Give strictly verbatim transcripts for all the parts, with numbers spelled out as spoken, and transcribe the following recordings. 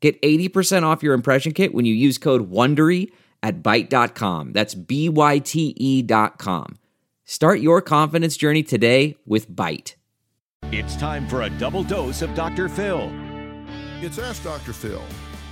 Get eighty percent off your impression kit when you use code WONDERY at byte dot com. That's B Y T E dot com. Start your confidence journey today with Byte. It's time for a double dose of Doctor Phil. It's Ask Doctor Phil.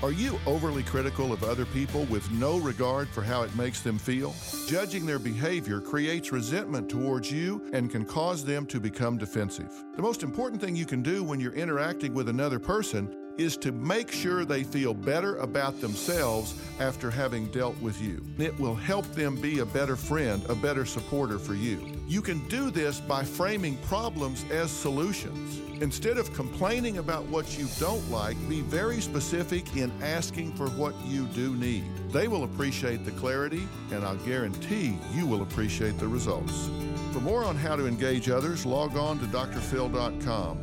Are you overly critical of other people with no regard for how it makes them feel? Judging their behavior creates resentment towards you and can cause them to become defensive. The most important thing you can do when you're interacting with another person is to make sure they feel better about themselves after having dealt with you. It will help them be a better friend, a better supporter for you. You can do this by framing problems as solutions. Instead of complaining about what you don't like, be very specific in asking for what you do need. They will appreciate the clarity, and I'll guarantee you will appreciate the results. For more on how to engage others, log on to D R Phil dot com.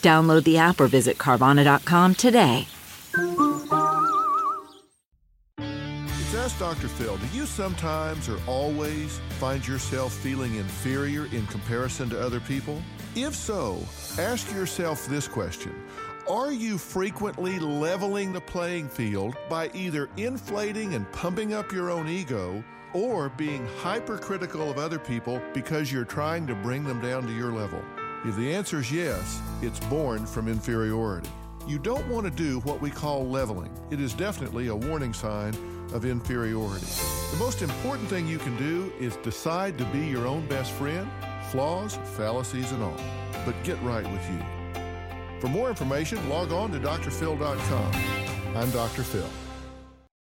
Download the app or visit Carvana dot com today. It's Ask Doctor Phil. Do you sometimes or always find yourself feeling inferior in comparison to other people? If so, ask yourself this question. Are you frequently leveling the playing field by either inflating and pumping up your own ego or being hypercritical of other people because you're trying to bring them down to your level? If the answer is yes, it's born from inferiority. You don't want to do what we call leveling. It is definitely a warning sign of inferiority. The most important thing you can do is decide to be your own best friend, flaws, fallacies, and all. But get right with you. For more information, log on to D R Phil dot com. I'm Doctor Phil.